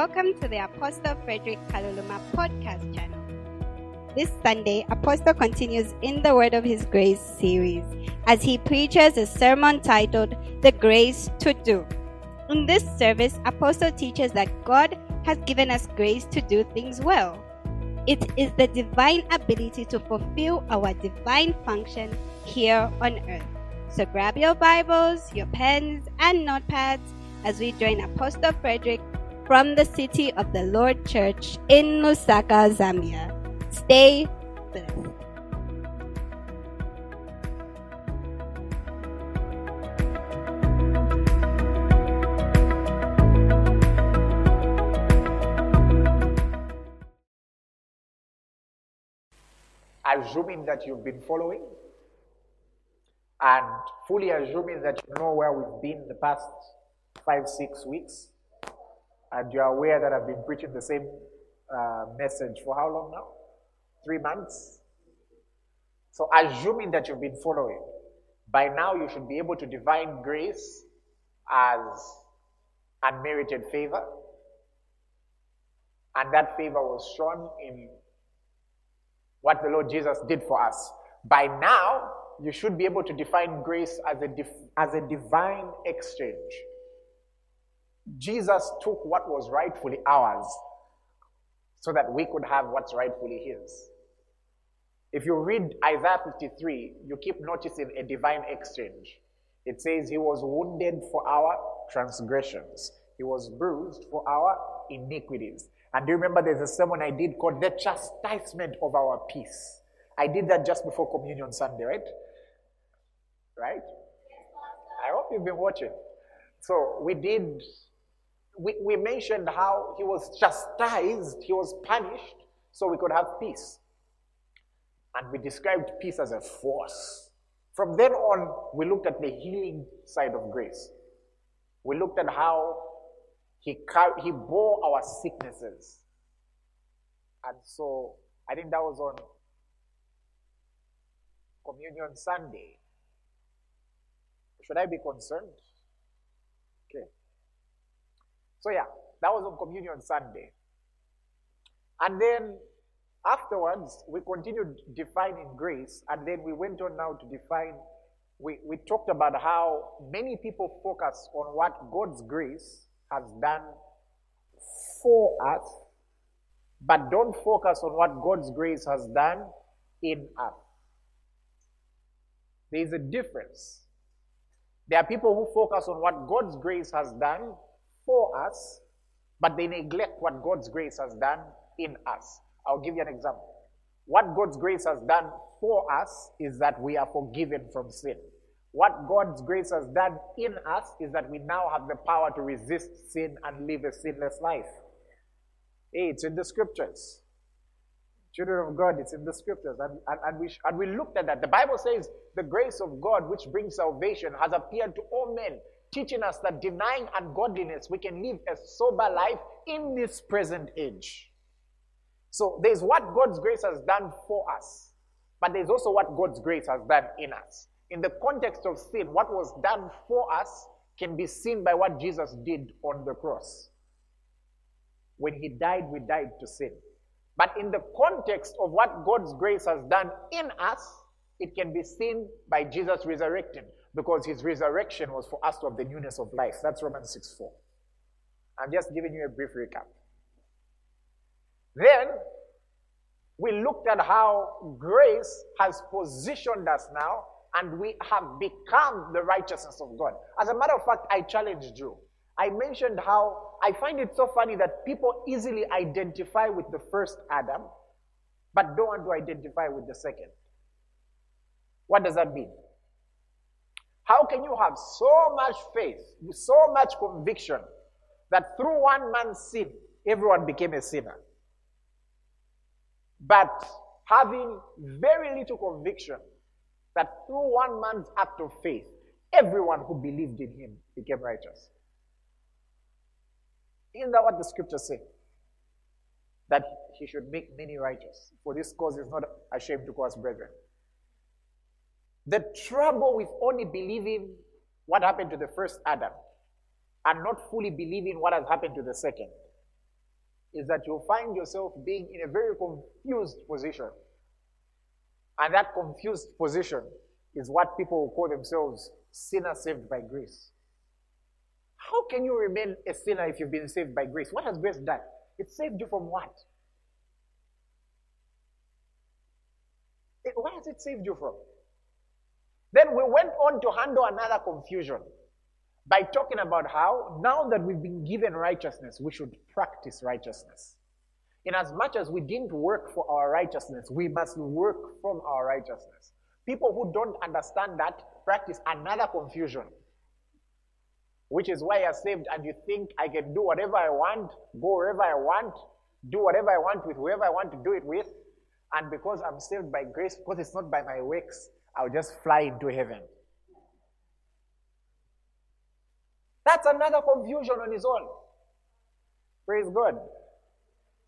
Welcome to the Apostle Frederick Kaluluma podcast channel. This Sunday, Apostle continues in the Word of His Grace series as he preaches a sermon titled, The Grace to Do. In this service, Apostle teaches that God has given us grace to do things well. It is the divine ability to fulfill our divine function here on earth. So grab your Bibles, your pens, and notepads as we join Apostle Frederick from the City of the Lord Church in Lusaka, Zambia. Stay blessed. Assuming that you've been following and fully assuming that you know where we've been the past 5-6 weeks, and you're aware that I've been preaching the same message for how long now? 3 months? So assuming that you've been following, by now you should be able to divine grace as unmerited favor. And that favor was shown in what the Lord Jesus did for us. By now, you should be able to define grace as a divine exchange. Jesus took what was rightfully ours so that we could have what's rightfully his. If you read Isaiah 53, you keep noticing a divine exchange. It says he was wounded for our transgressions. He was bruised for our iniquities. And do you remember there's a sermon I did called The Chastisement of Our Peace? I did that just before Communion Sunday, right? Right? I hope you've been watching. So we mentioned how he was chastised, he was punished, so we could have peace. And we described peace as a force. From then on, we looked at the healing side of grace. We looked at how he bore our sicknesses. And so, I think that was on Communion Sunday. Should I be concerned? Okay. So yeah, that was on Communion Sunday. And then afterwards, we continued defining grace, and then we went on now to define, we talked about how many people focus on what God's grace has done for us, but don't focus on what God's grace has done in us. There is a difference. There are people who focus on what God's grace has done for us, but they neglect what God's grace has done in us. I'll give you an example. What God's grace has done for us is that we are forgiven from sin. What God's grace has done in us is that we now have the power to resist sin and live a sinless life. Hey, it's in the scriptures. Children of God, it's in the scriptures. And we looked at that. The Bible says, the grace of God which brings salvation has appeared to all men, teaching us that denying ungodliness, we can live a sober life in this present age. So there's what God's grace has done for us, but there's also what God's grace has done in us. In the context of sin, what was done for us can be seen by what Jesus did on the cross. When he died, we died to sin. But in the context of what God's grace has done in us, it can be seen by Jesus resurrecting, because his resurrection was for us to have the newness of life. That's Romans 6:4. I'm just giving you a brief recap. Then, we looked at how grace has positioned us now, and we have become the righteousness of God. As a matter of fact, I challenged you. I mentioned how I find it so funny that people easily identify with the first Adam, but don't want to identify with the second. What does that mean? How can you have so much faith, so much conviction, that through one man's sin, everyone became a sinner? But having very little conviction that through one man's act of faith, everyone who believed in him became righteous. Isn't that what the scriptures say? That he should make many righteous. For this cause is not ashamed to call us brethren. The trouble with only believing what happened to the first Adam and not fully believing what has happened to the second is that you'll find yourself being in a very confused position. And that confused position is what people will call themselves sinners saved by grace. How can you remain a sinner if you've been saved by grace? What has grace done? It saved you from what? What has it saved you from? Then we went on to handle another confusion by talking about how, now that we've been given righteousness, we should practice righteousness. In as much as we didn't work for our righteousness, we must work from our righteousness. People who don't understand that practice another confusion, which is why you're saved and you think, I can do whatever I want, go wherever I want, do whatever I want with whoever I want to do it with, and because I'm saved by grace, because it's not by my works, I'll just fly into heaven. That's another confusion on its own. Praise God.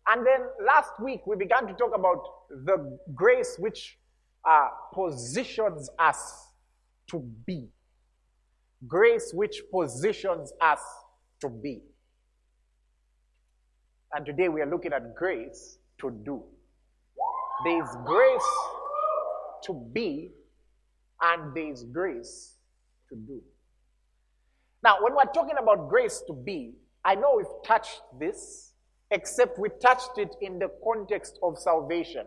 And then last week, we began to talk about the grace which positions us to be. Grace which positions us to be. And today we are looking at grace to do. There is grace to be, and there is grace to do. Now, when we're talking about grace to be, I know we've touched this, except we touched it in the context of salvation.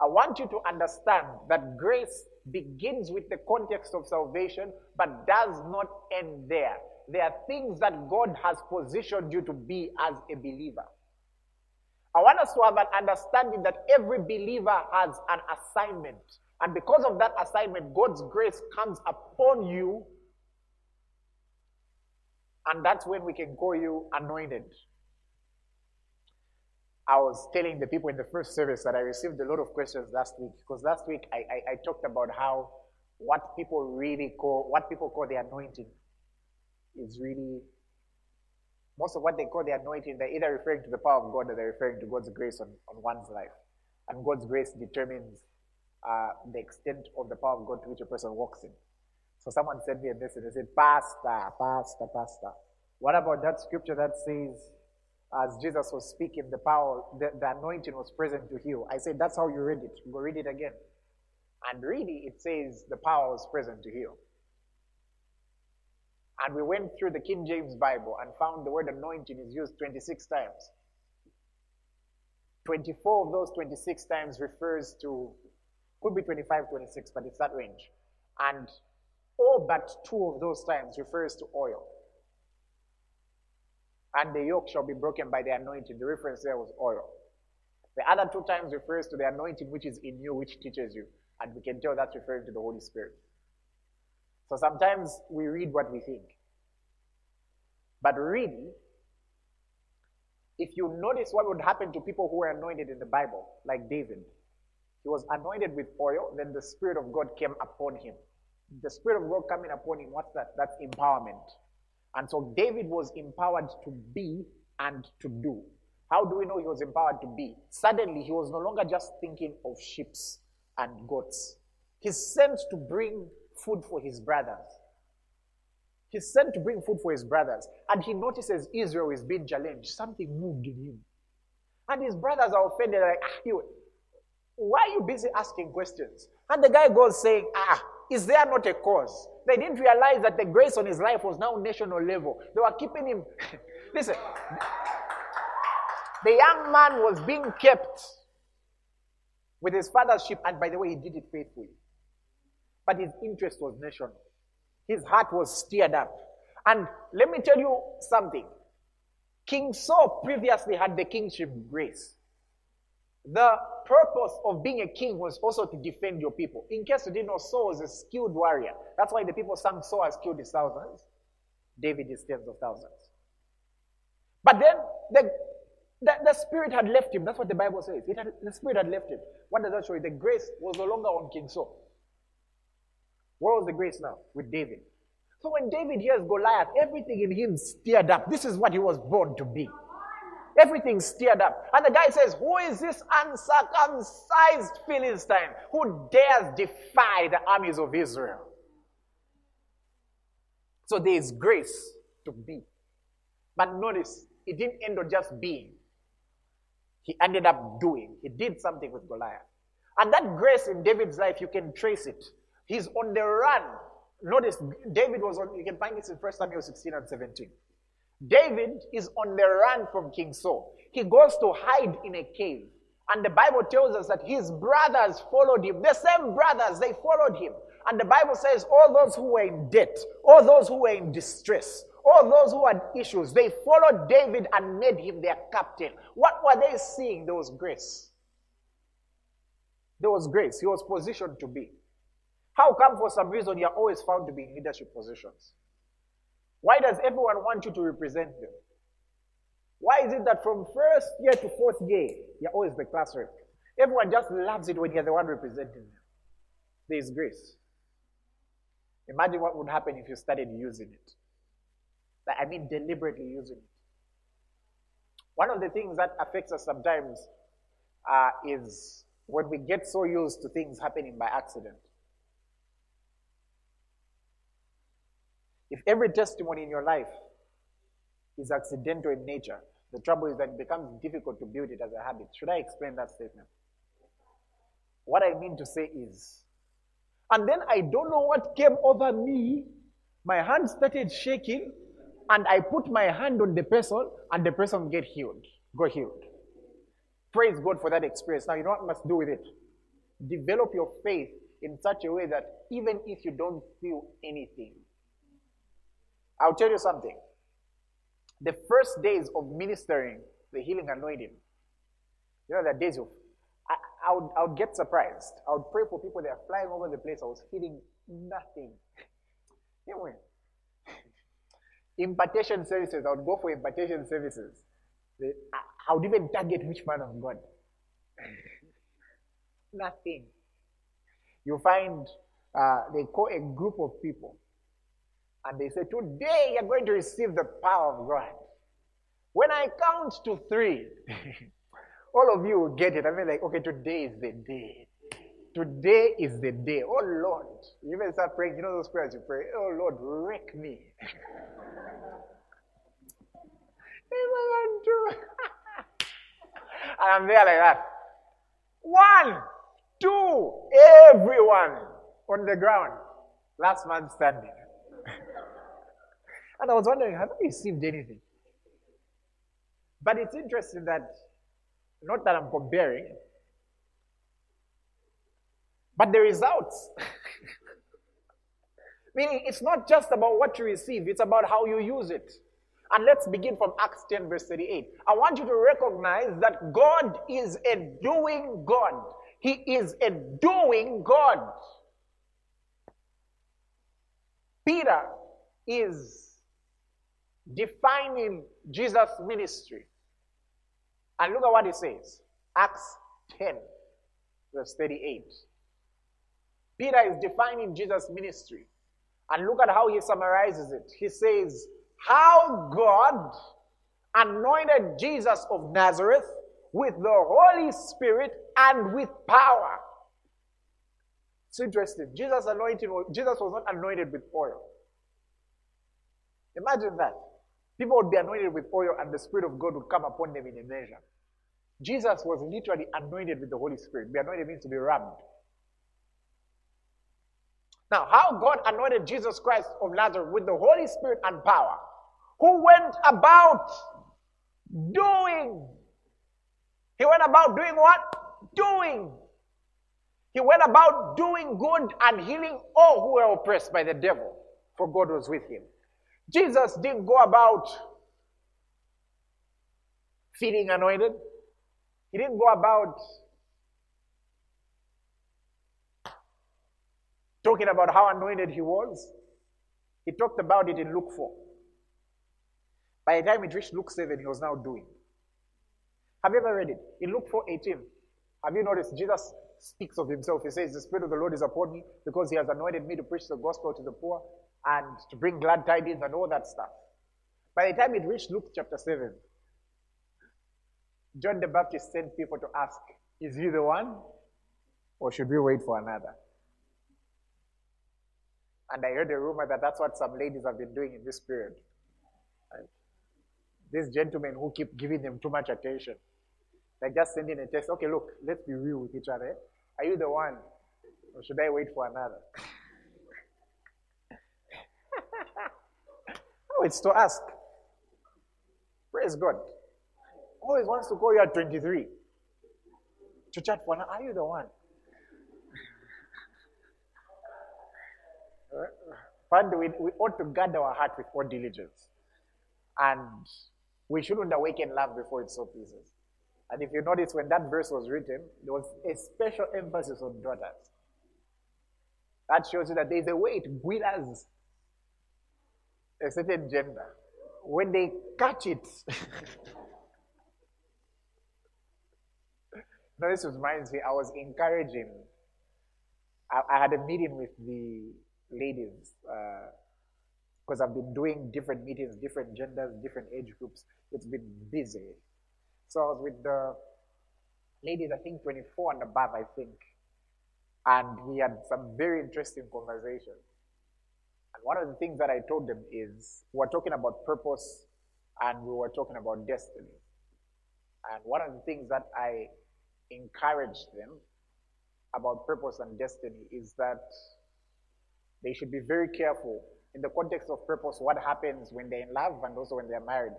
I want you to understand that grace begins with the context of salvation, but does not end there. There are things that God has positioned you to be as a believer. I want us to have an understanding that every believer has an assignment. And because of that assignment, God's grace comes upon you. And that's when we can call you anointed. I was telling the people in the first service that I received a lot of questions last week, because last week I talked about how what people call the anointing is really, most of what they call the anointing, they're either referring to the power of God or they're referring to God's grace on one's life. And God's grace determines the extent of the power of God to which a person walks in. So someone sent me a message and said, Pastor, what about that scripture that says, as Jesus was speaking, the anointing was present to heal? I said, that's how you read it. Go read it again. And really, it says the power was present to heal. And we went through the King James Bible and found the word anointing is used 26 times. 24 of those 26 times refers to, could be 25, 26, but it's that range. And all but 2 of those times refers to oil. And the yoke shall be broken by the anointing. The reference there was oil. The other 2 times refers to the anointing which is in you, which teaches you. And we can tell that's referring to the Holy Spirit. So sometimes we read what we think. But really, if you notice what would happen to people who were anointed in the Bible, like David, he was anointed with oil, then the Spirit of God came upon him. The Spirit of God coming upon him, what's that? That's empowerment. And so David was empowered to be and to do. How do we know he was empowered to be? Suddenly, he was no longer just thinking of sheep and goats. He's sent to bring food for his brothers. He's sent to bring food for his brothers. And he notices Israel is being challenged. Something moved in him. And his brothers are offended. Like, why are you busy asking questions? And the guy goes saying, is there not a cause? They didn't realize that the grace on his life was now national level. They were keeping him. Listen, the young man was being kept with his father's sheep. And by the way, he did it faithfully. But his interest was national. His heart was stirred up. And let me tell you something. King Saul previously had the kingship grace. The purpose of being a king was also to defend your people. In case you didn't know, Saul was a skilled warrior. That's why the people sang, Saul has killed his thousands, David his tens of thousands. But then the Spirit had left him. That's what the Bible says. The Spirit had left him. What does that show you? The grace was no longer on King Saul. Where was the grace now? With David. So when David hears Goliath, everything in him stirred up. This is what he was born to be. Everything stirred up. And the guy says, who is this uncircumcised Philistine who dares defy the armies of Israel? So there is grace to be. But notice, it didn't end on just being. he ended up doing. He did something with Goliath. And that grace in David's life, you can trace it. He's on the run. Notice, David was on, you can find this in 1 Samuel 16 and 17. David is on the run from King Saul. He goes to hide in a cave. And the Bible tells us that his brothers followed him. The same brothers, they followed him. And the Bible says all those who were in debt, all those who were in distress, all those who had issues, they followed David and made him their captain. What were they seeing? There was grace. There was grace. He was positioned to be. How come for some reason you're always found to be in leadership positions? Why does everyone want you to represent them? Why is it that from first year to fourth year, you're always the class rep? Everyone just loves it when you're the one representing them. There is grace. Imagine what would happen if you started using it. But I mean deliberately using it. One of the things that affects us sometimes is when we get so used to things happening by accident. If every testimony in your life is accidental in nature, the trouble is that it becomes difficult to build it as a habit. Should I explain that statement? What I mean to say is, and then I don't know what came over me. My hand started shaking, and I put my hand on the person, and the person got healed. Praise God for that experience. Now, you know what I must do with it? Develop your faith in such a way that even if you don't feel anything, I'll tell you something. The first days of ministering, the healing annoyed him. You know, there are days of, I would get surprised. I would pray for people that are flying over the place. I was feeling nothing. Anyway. Impartation services. I would go for impartation services. I would even target which man of God. Nothing. You find they call a group of people. And they say, today you're going to receive the power of God. When I count to three, all of you will get it. I mean, like, okay, today is the day. Today is the day. Oh, Lord. You even start praying. You know those prayers you pray? Oh, Lord, wreck me. And I'm there like that. 1, 2, everyone on the ground. Last man standing. And I was wondering, have I received anything? But it's interesting that, not that I'm comparing, but the results. Meaning, it's not just about what you receive, it's about how you use it. And let's begin from Acts 10, verse 38. I want you to recognize that God is a doing God. He is a doing God. Peter is defining Jesus' ministry. And look at what he says. Acts 10, verse 38. Peter is defining Jesus' ministry. And look at how he summarizes it. He says, how God anointed Jesus of Nazareth with the Holy Spirit and with power. It's interesting. Jesus was not anointed with oil. Imagine that. People would be anointed with oil and the Spirit of God would come upon them in a measure. Jesus was literally anointed with the Holy Spirit. Be anointed means to be rubbed. Now, how God anointed Jesus Christ of Nazareth with the Holy Spirit and power, who went about doing. He went about doing what? Doing. He went about doing good and healing all who were oppressed by the devil, for God was with him. Jesus didn't go about feeling anointed. He didn't go about talking about how anointed he was. He talked about it in Luke 4. By the time it reached Luke 7, he was now doing. Have you ever read it? In Luke 4:18, have you noticed Jesus speaks of himself? He says, the Spirit of the Lord is upon me because he has anointed me to preach the gospel to the poor, and to bring glad tidings and all that stuff. By the time it reached Luke chapter 7, John the Baptist sent people to ask, is he the one? Or should we wait for another? And I heard a rumor that that's what some ladies have been doing in this period. These gentlemen who keep giving them too much attention. Like just sending a text. Okay, look, let's be real with each other. Are you the one? Or should I wait for another? No, it's to ask. Praise God. Always wants to call you at 23. To chat for another. Are you the one? But we ought to guard our heart with all diligence. And we shouldn't awaken love before it's so pieces. And if you notice, when that verse was written, there was a special emphasis on daughters. That shows you that there's a way to build us a certain gender. When they catch it. No, this reminds me, I was encouraging. I had a meeting with the ladies, because I've been doing different meetings, different genders, different age groups. It's been busy. So I was with the ladies, I think 24 and above, I think. And we had some very interesting conversations. And one of the things that I told them is, we were talking about purpose and we were talking about destiny. And one of the things that I encouraged them about purpose and destiny is that they should be very careful in the context of purpose, what happens when they're in love and also when they're married.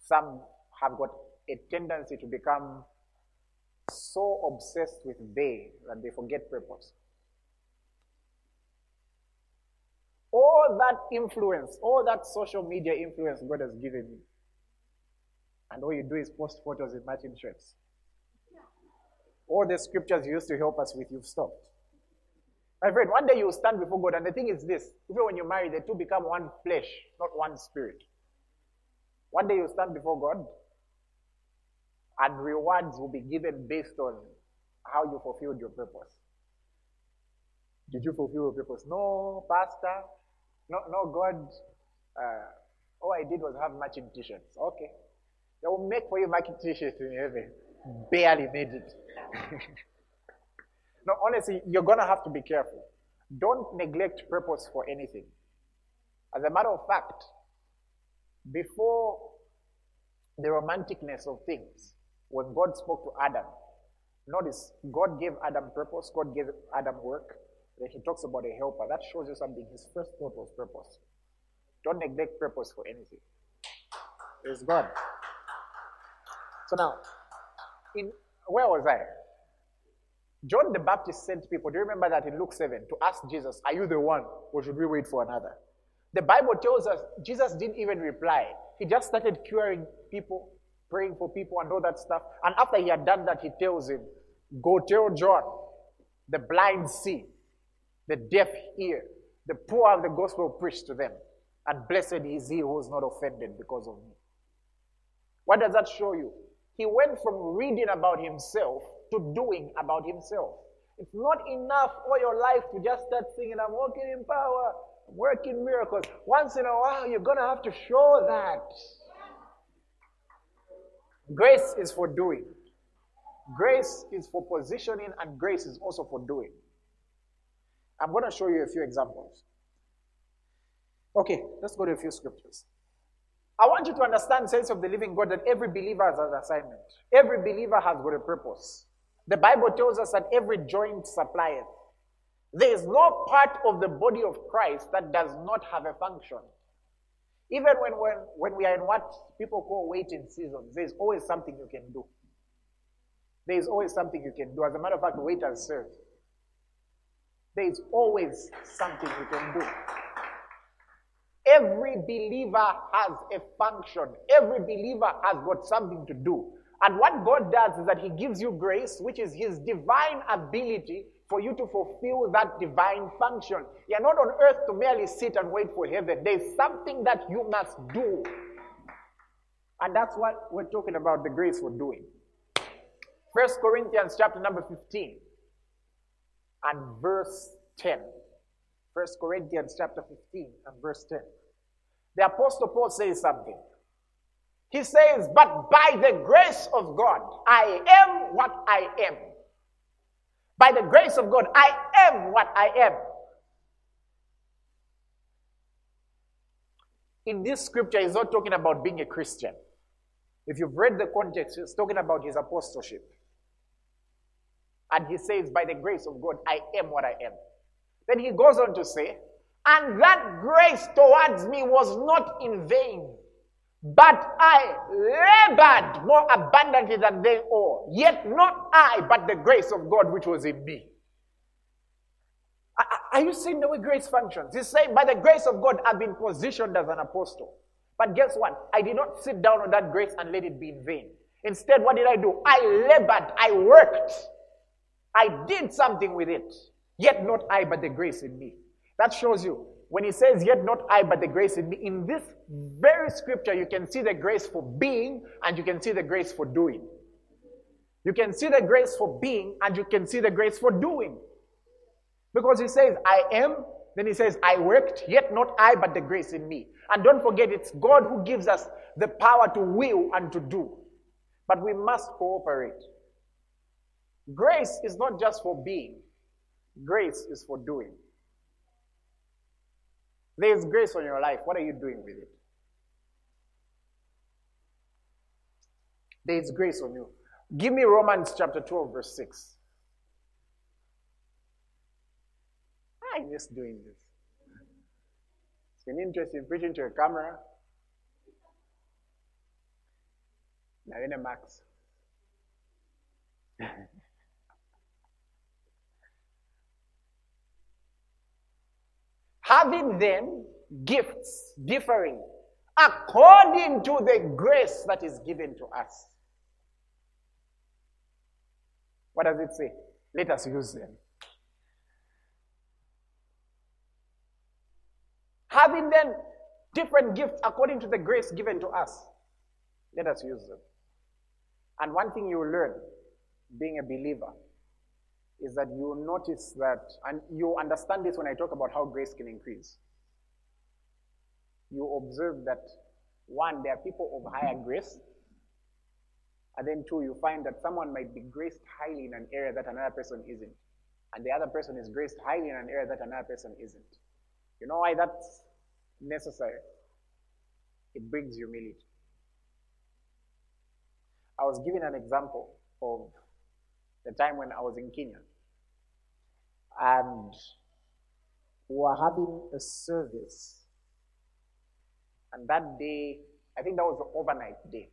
Some have got a tendency to become so obsessed with they that they forget purpose. All that influence, all that social media influence God has given you, and all you do is post photos in matching shirts. All the scriptures you used to help us with, you've stopped. My friend, one day you will stand before God, and the thing is this, even when you marry, the two become one flesh, not one spirit. One day you will stand before God, and rewards will be given based on how you fulfilled your purpose. Did you fulfill your purpose? No, pastor. No, God. All I did was have matching t-shirts. Okay. They will make for you matching t-shirts in heaven. Barely made it. No, honestly, you're going to have to be careful. Don't neglect purpose for anything. As a matter of fact, before the romanticness of things, when God spoke to Adam, notice, God gave Adam purpose, God gave Adam work, then he talks about a helper. That shows you something. His first thought was purpose. Don't neglect purpose for anything. It's God. So now, where was I? John the Baptist sent people, do you remember that in Luke 7, to ask Jesus, are you the one or should we wait for another? The Bible tells us Jesus didn't even reply. He just started curing people, praying for people and all that stuff. And after he had done that, he tells him, go tell John, the blind see, the deaf hear, the poor of the gospel preach to them. And blessed is he who is not offended because of me. What does that show you? He went from reading about himself to doing about himself. It's not enough all your life to just start singing, I'm walking in power, I'm working miracles. Once in a while, you're going to have to show that. Grace is for doing. Grace is for positioning, and grace is also for doing. I'm going to show you a few examples. Okay, let's go to a few scriptures. I want you to understand, sense of the living God, that every believer has an assignment. Every believer has got a purpose. The Bible tells us that every joint supplieth. There is no part of the body of Christ that does not have a function. Even when we are in what people call waiting season, there is always something you can do. There is always something you can do. As a matter of fact, wait and serve. There is always something you can do. Every believer has a function. Every believer has got something to do. And what God does is that he gives you grace, which is his divine ability for you to fulfill that divine function. You're not on earth to merely sit and wait for heaven. There's something that you must do. And that's what we're talking about, the grace for doing. 1 Corinthians chapter number 15 and verse 10. 1 Corinthians chapter 15 and verse 10. The Apostle Paul says something. He says, but by the grace of God, I am what I am. By the grace of God, I am what I am. In this scripture, he's not talking about being a Christian. If you've read the context, it's talking about his apostleship. And he says, by the grace of God, I am what I am. Then he goes on to say, and that grace towards me was not in vain, but I labored more abundantly than they all. Yet not I, but the grace of God which was in me. Are you seeing the way grace functions? He's saying, by the grace of God, I've been positioned as an apostle. But guess what? I did not sit down on that grace and let it be in vain. Instead, what did I do? I labored. I worked. I did something with it. Yet not I, but the grace in me. That shows you. When he says, yet not I, but the grace in me, in this very scripture, you can see the grace for being, and you can see the grace for doing. You can see the grace for being, and you can see the grace for doing. Because he says, I am, then he says, I worked, yet not I, but the grace in me. And don't forget, it's God who gives us the power to will and to do. But we must cooperate. Grace is not just for being. Grace is for doing. There is grace on your life. What are you doing with it? There is grace on you. Give me Romans chapter 12, verse 6. I miss doing this. It's an interest in preaching to a camera. Now in a max. Having then gifts differing according to the grace that is given to us. What does it say? Let us use them. Having then different gifts according to the grace given to us, let us use them. And one thing you will learn being a believer is that you will notice that, and you understand this when I talk about how grace can increase. You observe that, one, there are people of higher grace, and then two, you find that someone might be graced highly in an area that another person isn't, and the other person is graced highly in an area that another person isn't. You know why that's necessary? It brings humility. I was giving an example of the time when I was in Kenya, and we were having a service. And that day, I think that was the overnight day,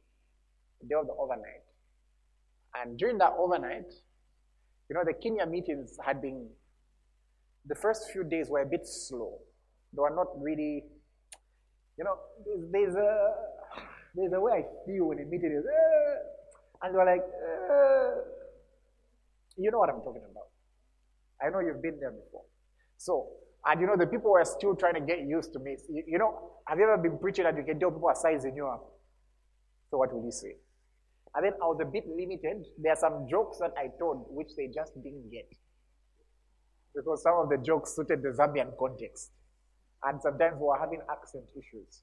the day of the overnight. And during that overnight, you know, the Kenya meetings had been, the first few days were a bit slow. They were not really, you know, there's a way I feel when a meeting is, and they're like, you know what I'm talking about. I know you've been there before. So, and you know, the people were still trying to get used to me. You know, have you ever been preaching that you can tell people are sizing you up? So what will you say? And then I was a bit limited. There are some jokes that I told which they just didn't get. Because some of the jokes suited the Zambian context. And sometimes we were having accent issues.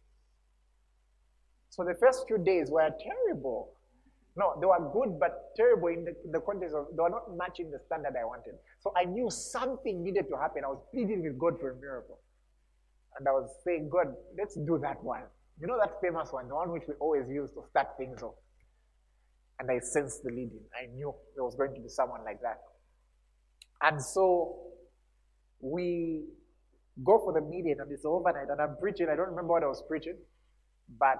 So the first few days were terrible. No, they were good, but terrible in the context of they were not matching the standard I wanted. So I knew something needed to happen. I was pleading with God for a miracle. And I was saying, God, let's do that one. You know that famous one, the one which we always use to start things off. And I sensed the leading. I knew there was going to be someone like that. And so we go for the meeting, and it's overnight, and I'm preaching. I don't remember what I was preaching, but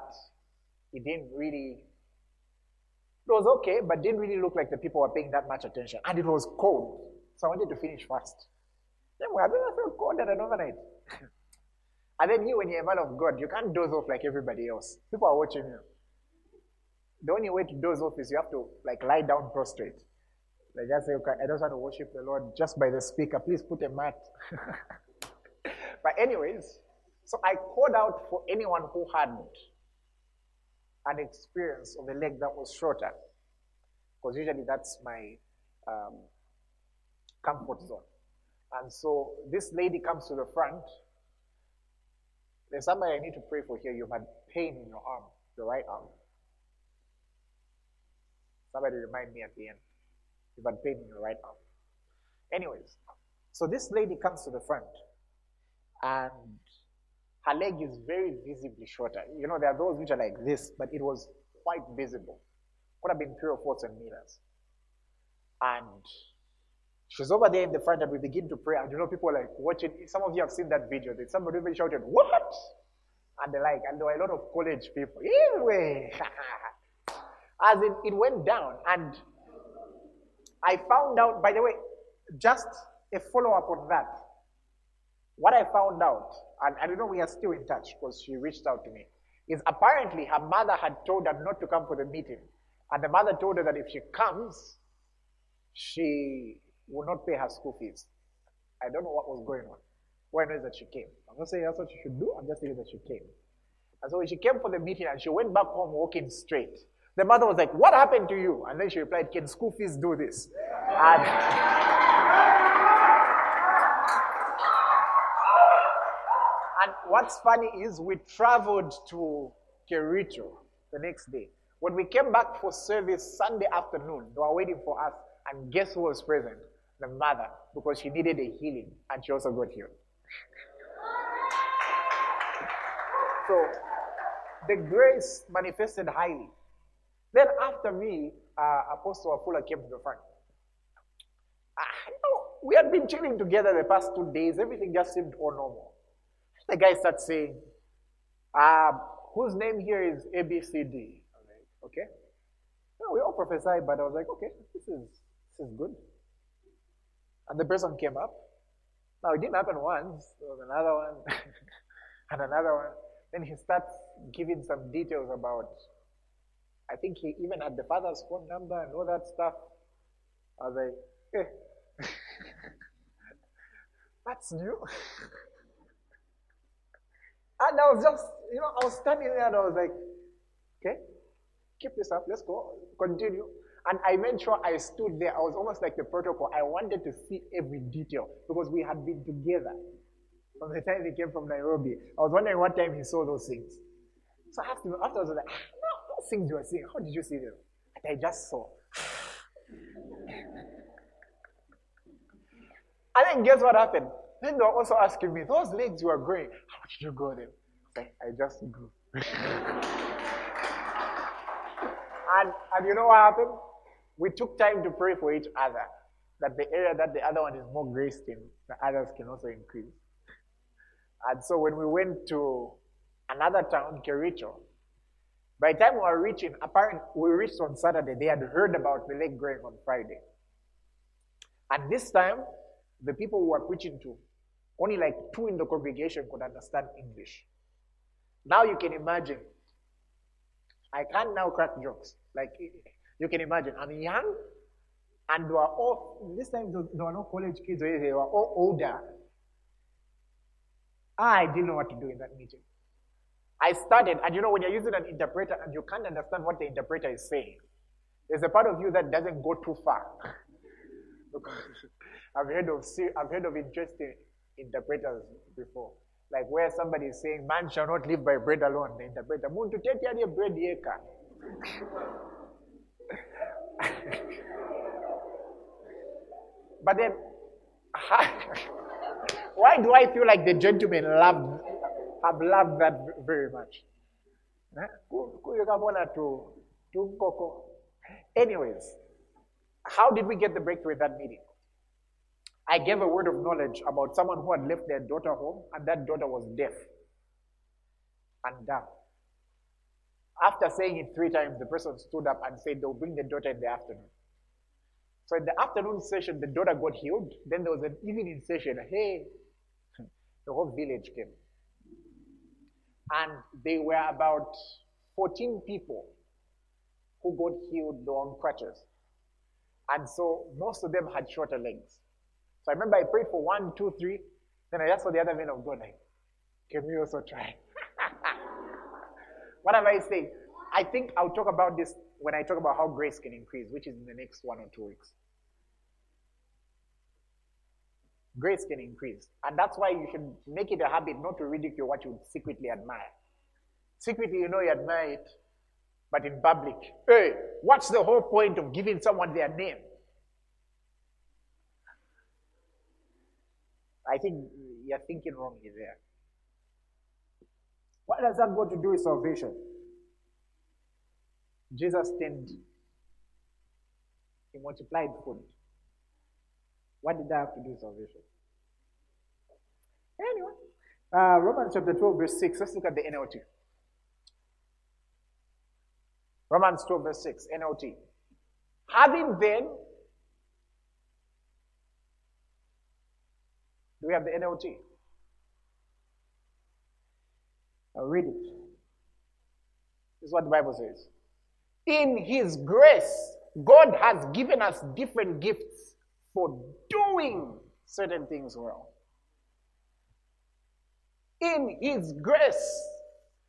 it didn't really, it was okay, but didn't really look like the people were paying that much attention. And it was cold, so I wanted to finish fast. Then I felt cold at an overnight. And then you, when you're a man of God, you can't doze off like everybody else. People are watching you. The only way to doze off is you have to like lie down prostrate. Like I say, okay, I just want to worship the Lord just by the speaker. Please put a mat. But anyways, so I called out for anyone who had an experience of a leg that was shorter. Because usually that's my comfort zone. And so this lady comes to the front. There's somebody I need to pray for here. You've had pain in your arm, your right arm. Somebody remind me at the end. You've had pain in your right arm. Anyways, so this lady comes to the front, and her leg is very visibly shorter. You know, there are those which are like this, but it was quite visible. Could have been 3 or 4 centimeters. And she's over there in the front and we begin to pray. And you know, people are like watching. Some of you have seen that video. That somebody even shouted, "What?" And they're like, and there were a lot of college people. Anyway. As it went down. And I found out, by the way, just a follow-up on that. What I found out, and I don't know, we are still in touch because she reached out to me, is apparently her mother had told her not to come for the meeting. And the mother told her that if she comes, she will not pay her school fees. I don't know what was going on. Well, I know that she came. I'm not saying that's what she should do. I'm just saying that she came. And so when she came for the meeting and she went back home walking straight, the mother was like, "What happened to you?" And then she replied, "Can school fees do this?" And and what's funny is we traveled to Kirito the next day. When we came back for service Sunday afternoon, they were waiting for us. And guess who was present? The mother, because she needed a healing, and she also got healed. So the grace manifested highly. Then after me, Apostle Apula came to the front. We had been chilling together the past 2 days. Everything just seemed all normal. The guy starts saying, "Whose name here is ABCD? Okay. No, we all prophesied, but I was like, okay, this is good. And the person came up. Now, it didn't happen once. There was another one and another one. Then he starts giving some details about, I think he even had the father's phone number and all that stuff. I was like, eh. That's new. And I was just, I was standing there and I was like, okay. Keep this up, let's go, continue. And I made sure I stood there. I was almost like the protocol. I wanted to see every detail because we had been together from the time he came from Nairobi. I was wondering what time he saw those things. So I asked him after, I was like, "No, those things you were seeing, how did you see them?" And I just saw. And then guess what happened? Then they were also asking me, "Those legs you were growing, how did you grow them?" I just grew. And you know what happened? We took time to pray for each other, that the area that the other one is more graced in, the others can also increase. And so when we went to another town, Kericho, by the time we were reaching, apparently we reached on Saturday, they had heard about the leg growing on Friday. And this time, the people who were preaching to, only like 2 in the congregation could understand English. Now you can imagine, I can now crack jokes. Like, you can imagine, I'm young, and they were all, this time there were no college kids, they were all older. I didn't know what to do in that meeting. I started, and when you're using an interpreter and you can't understand what the interpreter is saying, there's a part of you that doesn't go too far. Because I've heard of interesting interpreters before. Like where somebody is saying, "Man shall not live by bread alone," the interpreter, "Moon to take your bread yeka." But then, why do I feel like the gentlemen have loved that very much? Anyways, how did we get the breakthrough in that meeting? I gave a word of knowledge about someone who had left their daughter home, and that daughter was deaf and dumb. After saying it 3 times, the person stood up and said they'll bring the daughter in the afternoon. So in the afternoon session, the daughter got healed. Then there was an evening session. Hey, the whole village came. And they were about 14 people who got healed on crutches. And so most of them had shorter legs. So I remember I prayed for 1, 2, 3, then I asked for the other men of God, like, "Can we also try?" What am I saying? I think I'll talk about this when I talk about how grace can increase, which is in the next 1 or 2 weeks. Grace can increase. And that's why you should make it a habit not to ridicule what you secretly admire. Secretly, you admire it, but in public, hey, what's the whole point of giving someone their name? I think you're thinking wrongly there. What does that got to do with salvation? Jesus turned. He multiplied food. What did that have to do with salvation? Anyway, Romans chapter 12, verse 6. Let's look at the NLT. Romans 12, verse 6, NLT. Having then, do we have the NLT? I'll read it. This is what the Bible says. In his grace, God has given us different gifts for doing certain things well. In his grace,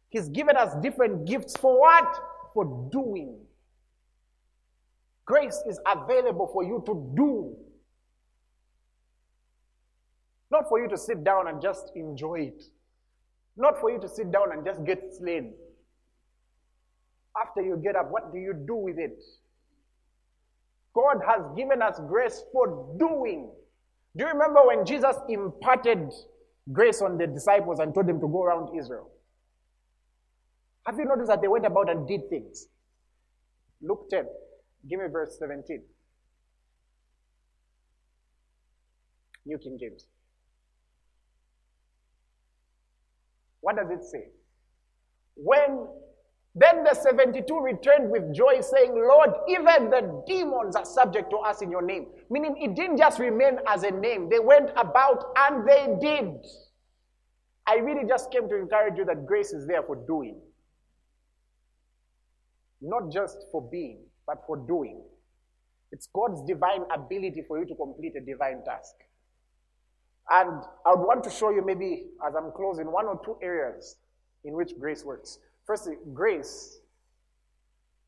he's given us different gifts for what? For doing. Grace is available for you to do. Not for you to sit down and just enjoy it. Not for you to sit down and just get slain. After you get up, what do you do with it? God has given us grace for doing. Do you remember when Jesus imparted grace on the disciples and told them to go around Israel? Have you noticed that they went about and did things? Luke 10. Give me verse 17. New King James. What does it say? Then the 72 returned with joy, saying, Lord, even the demons are subject to us in your name. Meaning it didn't just remain as a name. They went about and they did. I really just came to encourage you that grace is there for doing. Not just for being, but for doing. It's God's divine ability for you to complete a divine task. And I would want to show you maybe, as I'm closing, one or two areas in which grace works. Firstly, grace,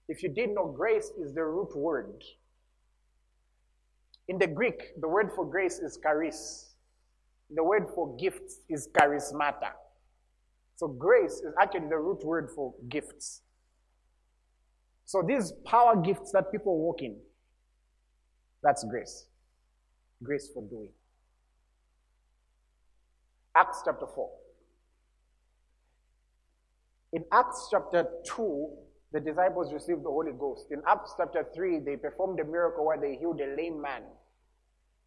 if you didn't know, grace is the root word. In the Greek, the word for grace is charis. The word for gifts is charismata. So grace is actually the root word for gifts. So these power gifts that people walk in, that's grace. Grace for doing. Acts chapter 4. In Acts chapter 2, the disciples received the Holy Ghost. In Acts chapter 3, they performed a miracle where they healed a lame man.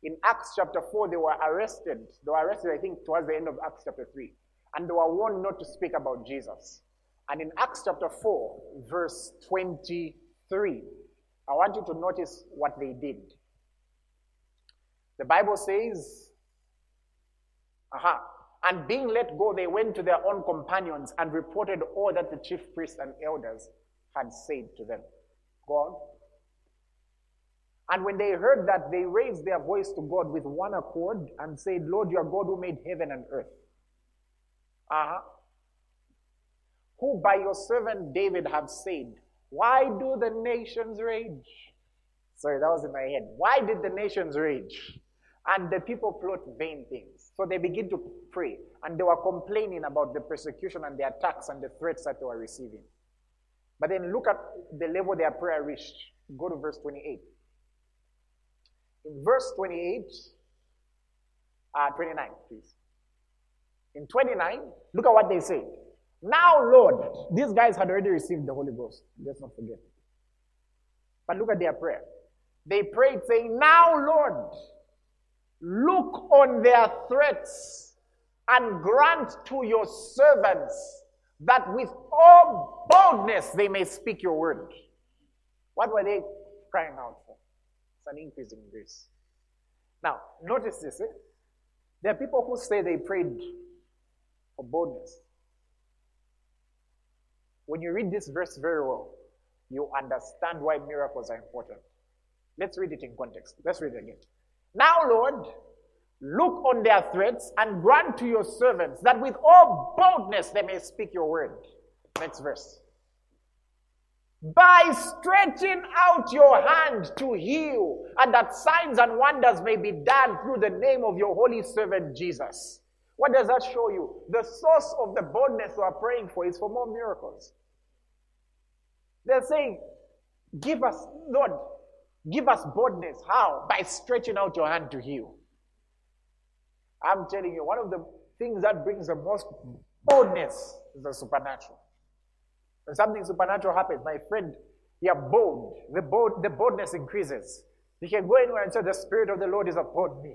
In Acts chapter 4, they were arrested. They were arrested, I think, towards the end of Acts chapter 3. And they were warned not to speak about Jesus. And in Acts chapter 4, verse 23, I want you to notice what they did. The Bible says, and being let go, they went to their own companions and reported all that the chief priests and elders had said to them. Go on. And when they heard that, they raised their voice to God with one accord and said, Lord, you are God who made heaven and earth, who by your servant David have said, why do the nations rage? Sorry, that was in my head. Why did the nations rage? And the people plot vain things. So they begin to pray. And they were complaining about the persecution and the attacks and the threats that they were receiving. But then look at the level their prayer reached. Go to verse 28. In verse 29, please. In 29, look at what they say. Now, Lord, these guys had already received the Holy Ghost. Let's not forget. But look at their prayer. They prayed saying, now, Lord, look on their threats and grant to your servants that with all boldness they may speak your word. What were they crying out for? It's an increase in grace. Now, notice this. There are people who say they prayed for boldness. When you read this verse very well, you understand why miracles are important. Let's read it in context. Let's read it again. Now, Lord, look on their threats and grant to your servants that with all boldness they may speak your word. Next verse. By stretching out your hand to heal, and that signs and wonders may be done through the name of your holy servant Jesus. What does that show you? The source of the boldness we are praying for is for more miracles. They're saying, give us, Lord, give us boldness. How? By stretching out your hand to heal. I'm telling you, one of the things that brings the most boldness is the supernatural. When something supernatural happens, my friend, You are bold. The boldness increases. You can go anywhere and say, the Spirit of the Lord is upon me.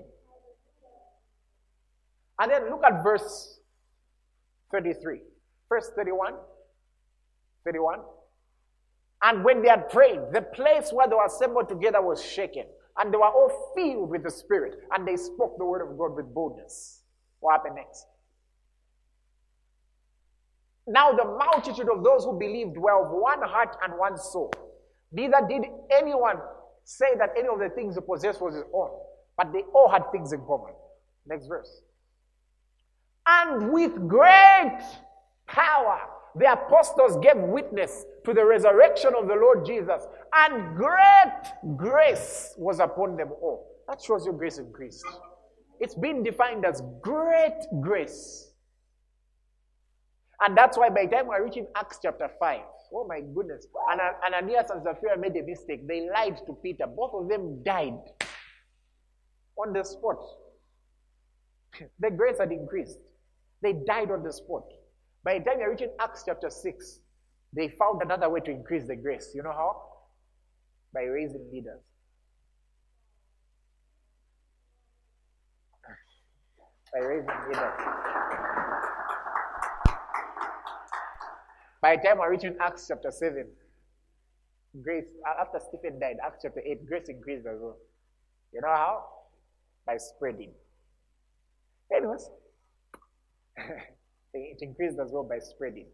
And then look at verse 33. Verse 31. 31. And when they had prayed, the place where they were assembled together was shaken. And they were all filled with the Spirit. And they spoke the word of God with boldness. What happened next? Now the multitude of those who believed were of one heart and one soul. Neither did anyone say that any of the things he possessed was his own. But they all had things in common. Next verse. And with great power, the apostles gave witness to the resurrection of the Lord Jesus. And great grace was upon them all. That shows you grace increased. It's been defined as great grace. And that's why by the time we're reaching Acts chapter 5, oh my goodness, Ananias and Sapphira made a mistake. They lied to Peter. Both of them died on the spot. The grace had increased. They died on the spot. By the time you're reaching Acts chapter 6, they found another way to increase the grace. You know how? By raising leaders. By raising leaders. By the time we're reaching Acts chapter 7, grace, after Stephen died, Acts chapter 8, grace increased as well. You know how? By spreading. Anyways, it increased as well by spreading.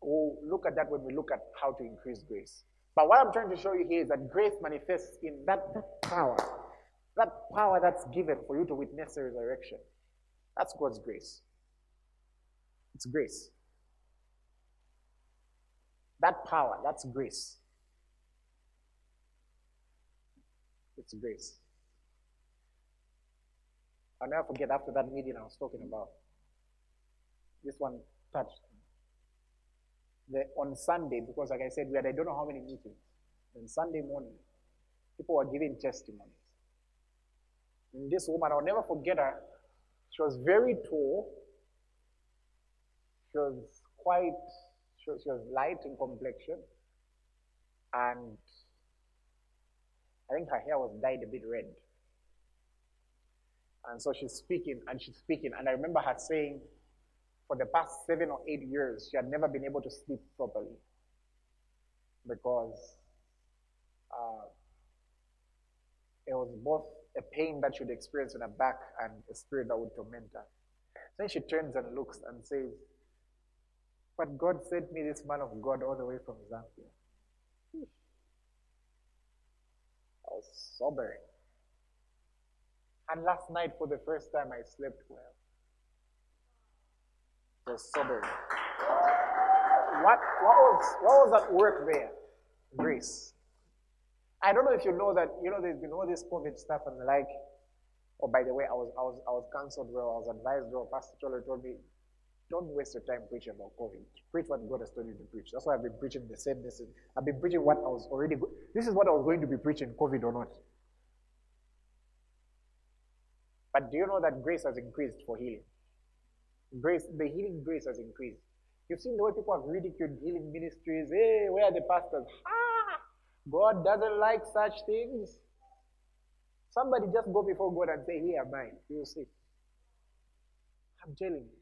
We'll look at that when we look at how to increase grace. But what I'm trying to show you here is that grace manifests in that power that's given for you to witness the resurrection. That's God's grace. It's grace. That power, that's grace. It's grace. I'll never forget after that meeting I was talking about. This one touched me. On Sunday, because like I said, we had I don't know how many meetings. On Sunday morning, people were giving testimonies. And this woman, I'll never forget her. She was very tall. She was light in complexion. And I think her hair was dyed a bit red. And so she's speaking. And I remember her saying, for the past 7 or 8 years, she had never been able to sleep properly because it was both a pain that she'd experience in her back and a spirit that would torment her. Then she turns and looks and says, but God sent me this man of God all the way from Zambia. That was sobering. And last night, for the first time, I slept well. It was sobering. What was at work there? Grace. I don't know if you know that, there's been all this COVID stuff and the like. Oh, by the way, I was counseled well. I was advised well. Pastor Taylor told me, don't waste your time preaching about COVID. Preach what God has told you to preach. That's why I've been preaching the same message. I've been preaching what I was already... This is what I was going to be preaching, COVID or not. But do you know that grace has increased for healing? The healing grace has increased. You've seen the way people have ridiculed healing ministries. Hey, where are the pastors? Ah, God doesn't like such things. Somebody just go before God and say, here am I. You'll see. I'm telling you.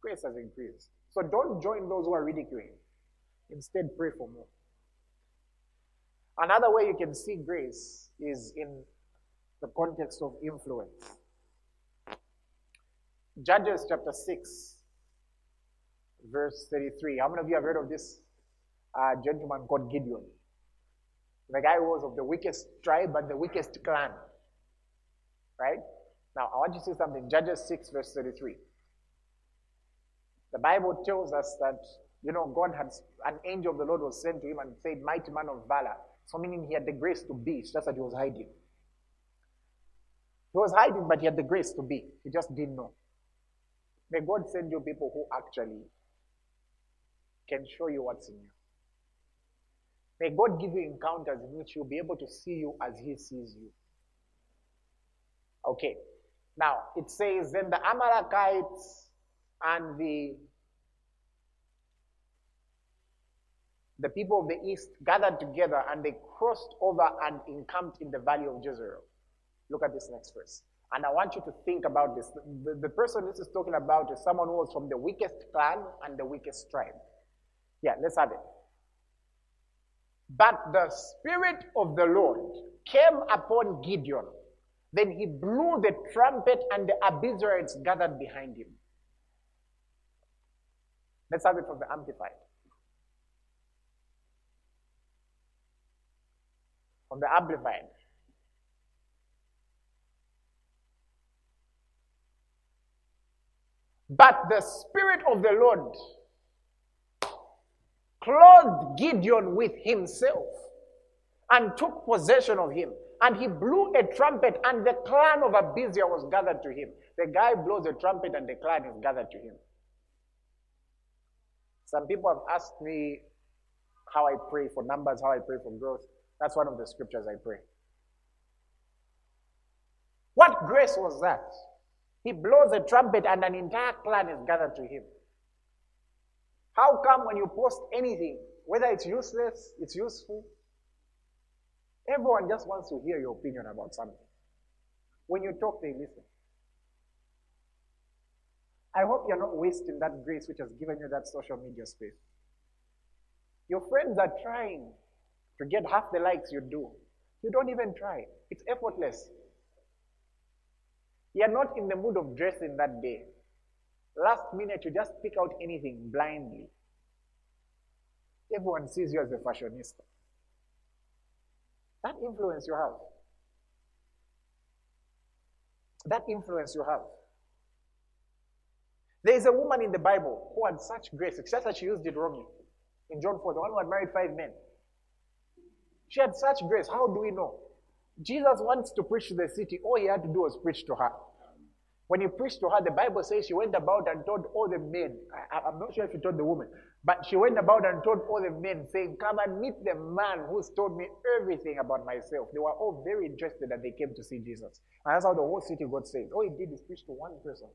Grace has increased. So don't join those who are ridiculing. Instead, pray for more. Another way you can see grace is in the context of influence. Judges chapter 6, verse 33. How many of you have heard of this gentleman called Gideon? The guy was of the weakest tribe and the weakest clan. Right? Now, I want you to see something. Judges 6, verse 33. The Bible tells us that, God had, an angel of the Lord was sent to him and said, mighty man of valor. So meaning he had the grace to be. It's just that he was hiding. He was hiding, but he had the grace to be. He just didn't know. May God send you people who actually can show you what's in you. May God give you encounters in which you'll be able to see you as he sees you. Okay. Now, it says, then the Amalekites and the the people of the east gathered together and they crossed over and encamped in the valley of Jezreel. Look at this next verse. And I want you to think about this. The person this is talking about is someone who was from the weakest clan and the weakest tribe. Yeah, let's have it. But the Spirit of the Lord came upon Gideon. Then he blew the trumpet and the Abiezrites gathered behind him. Let's have it from the Amplified. From the Amplified. But the Spirit of the Lord clothed Gideon with himself and took possession of him. And he blew a trumpet and the clan of Abiezer was gathered to him. The guy blows a trumpet and the clan is gathered to him. Some people have asked me how I pray for numbers, how I pray for growth. That's one of the scriptures I pray. What grace was that? He blows a trumpet and an entire clan is gathered to him. How come when you post anything, whether it's useless, it's useful, everyone just wants to hear your opinion about something. When you talk, they listen. I hope you're not wasting that grace which has given you that social media space. Your friends are trying to get half the likes you do. You don't even try. It's effortless. You're not in the mood of dressing that day. Last minute, you just pick out anything blindly. Everyone sees you as a fashionista. That influence you have. That influence you have. There is a woman in the Bible who had such grace, except that she used it wrongly. In John 4, the one who had married 5 men. She had such grace. How do we know? Jesus wants to preach to the city. All he had to do was preach to her. When he preached to her, the Bible says she went about and told all the men. I'm not sure if she told the woman, but she went about and told all the men, saying, come and meet the man who's told me everything about myself. They were all very interested that they came to see Jesus. And that's how the whole city got saved. All he did is preach to one person.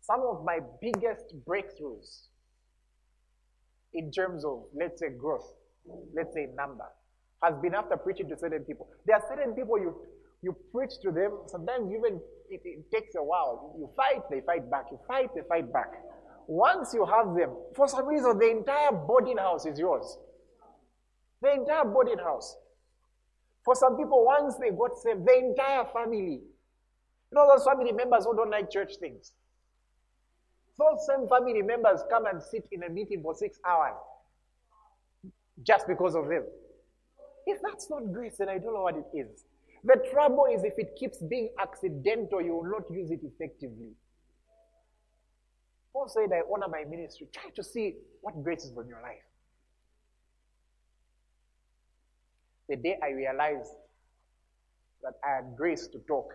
Some of my biggest breakthroughs in terms of, let's say, growth, let's say, number, has been after preaching to certain people. There are certain people you preach to them. Sometimes even it takes a while. You fight, they fight back. You fight, they fight back. Once you have them, for some reason, the entire boarding house is yours. The entire boarding house. For some people, once they got saved, the entire family. You know those family members who don't like church things? Those same family members come and sit in a meeting for 6 hours just because of them. If that's not grace, then I don't know what it is. The trouble is if it keeps being accidental, you will not use it effectively. Paul said, I honor my ministry. Try to see what grace is on your life. The day I realized that I had grace to talk.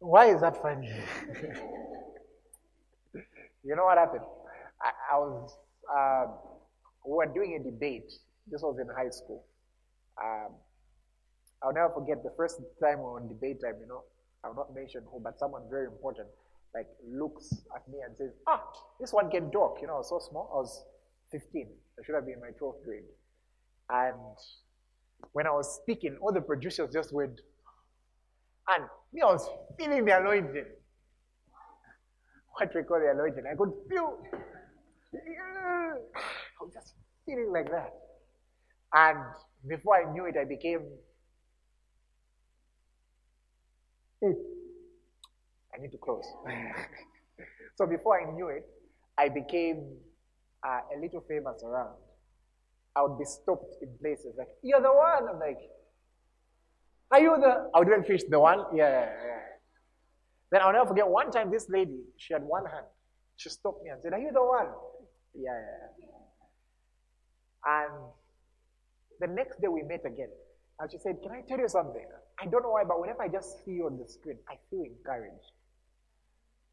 Why is that funny? You know what happened? We were doing a debate. This was in high school. I'll never forget the first time we were on debate time, you know. I'll not mention who, but someone very important, like, looks at me and says, this one can talk. You know, I was so small. I was 15. I should have been in my 12th grade. And when I was speaking, all the producers just went. And me, I was feeling the anointing. What we call the anointing. I could feel. I was just feeling like that. And before I knew it, I became I need to close. So before I knew it, I became a little famous around. I would be stopped in places like, you're the one. I'm like, are you the? I wouldn't finish the one. Yeah. Then I'll never forget one time this lady, she had one hand. She stopped me and said, are you the one? Yeah. And the next day we met again. And she said, can I tell you something? I don't know why, but whenever I just see you on the screen, I feel encouraged.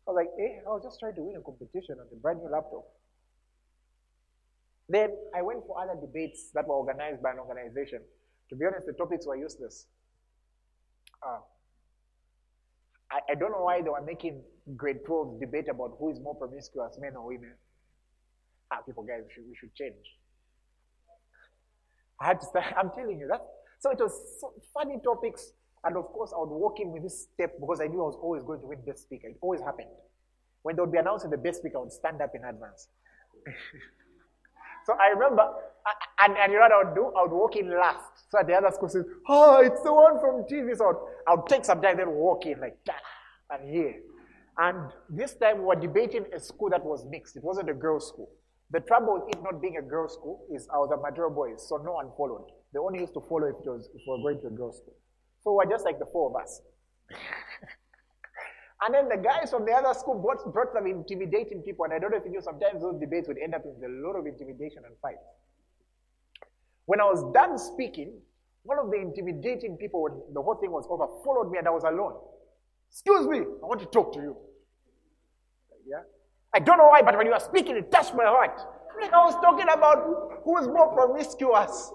I was like, I was just trying to win a competition on the brand new laptop. Then I went for other debates that were organized by an organization. To be honest, the topics were useless. I don't know why they were making grade 12 debate about who is more promiscuous, men or women. People, guys, we should change. I had to start, I'm telling you that. So it was so funny topics. And of course, I would walk in with this step because I knew I was always going to win best speaker. It always happened. When they would be announcing the best speaker, I would stand up in advance. So I remember, and you know what I would do? I would walk in last. So at the other school says, oh, it's the one from TV. So I would take some time, then walk in like that, and here. And this time we were debating a school that was mixed. It wasn't a girls' school. The trouble with it not being a girls' school is I was a majority boys, so no one followed. They only used to follow if we were going to a girls' school. So we're just like the four of us. And then the guys from the other school brought some intimidating people, and I don't know if you knew, sometimes those debates would end up with a lot of intimidation and fight. When I was done speaking, one of the intimidating people, when the whole thing was over, followed me, and I was alone. Excuse me, I want to talk to you. Yeah? I don't know why, but when you were speaking, it touched my heart. Like I was talking about who is more promiscuous.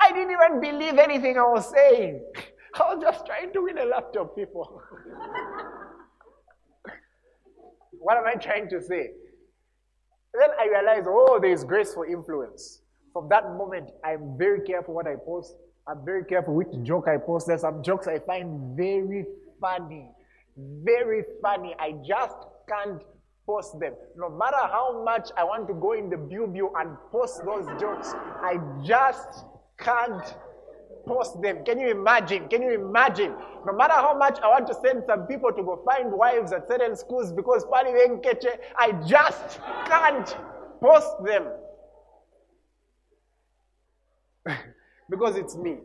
I didn't even believe anything I was saying. I was just trying to win a laptop, people. What am I trying to say? Then I realized, oh, there is graceful influence. From that moment, I'm very careful what I post. I'm very careful which joke I post. There's some jokes I find very funny. Very funny. I just can't post them. No matter how much I want to go in the bubu and post those jokes, I just can't post them. Can you imagine? Can you imagine? No matter how much I want to send some people to go find wives at certain schools because I just can't post them. Because it's me.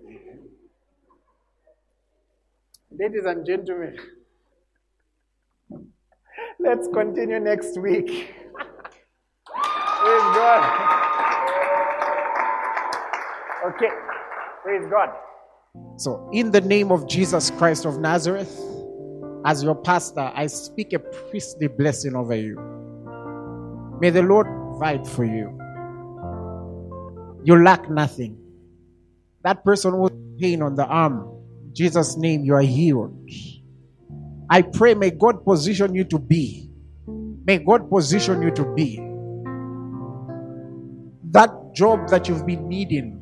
Ladies and gentlemen, let's continue next week. Praise God. Okay. Praise God. So, in the name of Jesus Christ of Nazareth, as your pastor, I speak a priestly blessing over you. May the Lord provide for you. You lack nothing. That person with pain on the arm, in Jesus' name, you are healed. I pray, may God position you to be. May God position you to be. That job that you've been needing,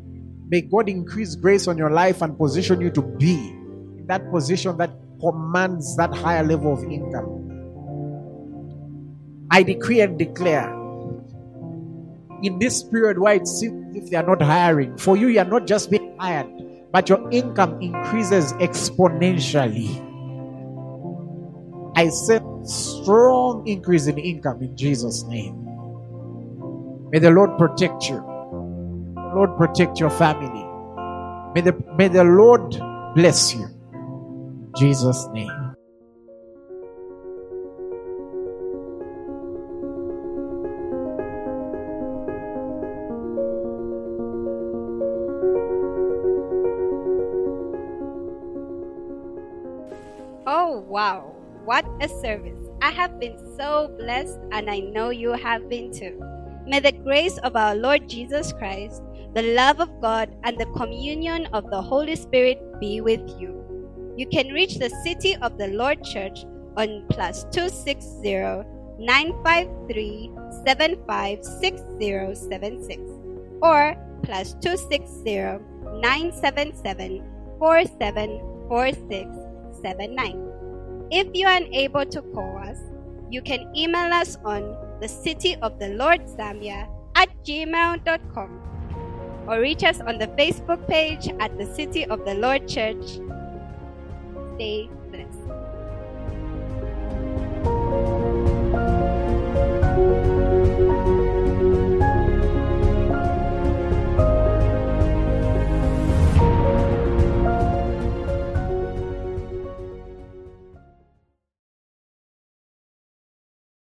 may God increase grace on your life and position you to be in that position that commands that higher level of income. I decree and declare, in this period where it seems if they are not hiring, for you, you are not just being hired, but your income increases exponentially. I said strong increase in income in Jesus' name. May the Lord protect you. May the Lord protect your family. May the Lord bless you. In Jesus' name. Oh, wow. What a service. I have been so blessed, and I know you have been too. May the grace of our Lord Jesus Christ, the love of God, and the communion of the Holy Spirit be with you. You can reach the City of the Lord Church on +260 953 756076 or +260 977 474679. If you are unable to call us, you can email us on thecityofthelordzambia@gmail.com or reach us on the Facebook page at the City of the Lord Church. Stay blessed.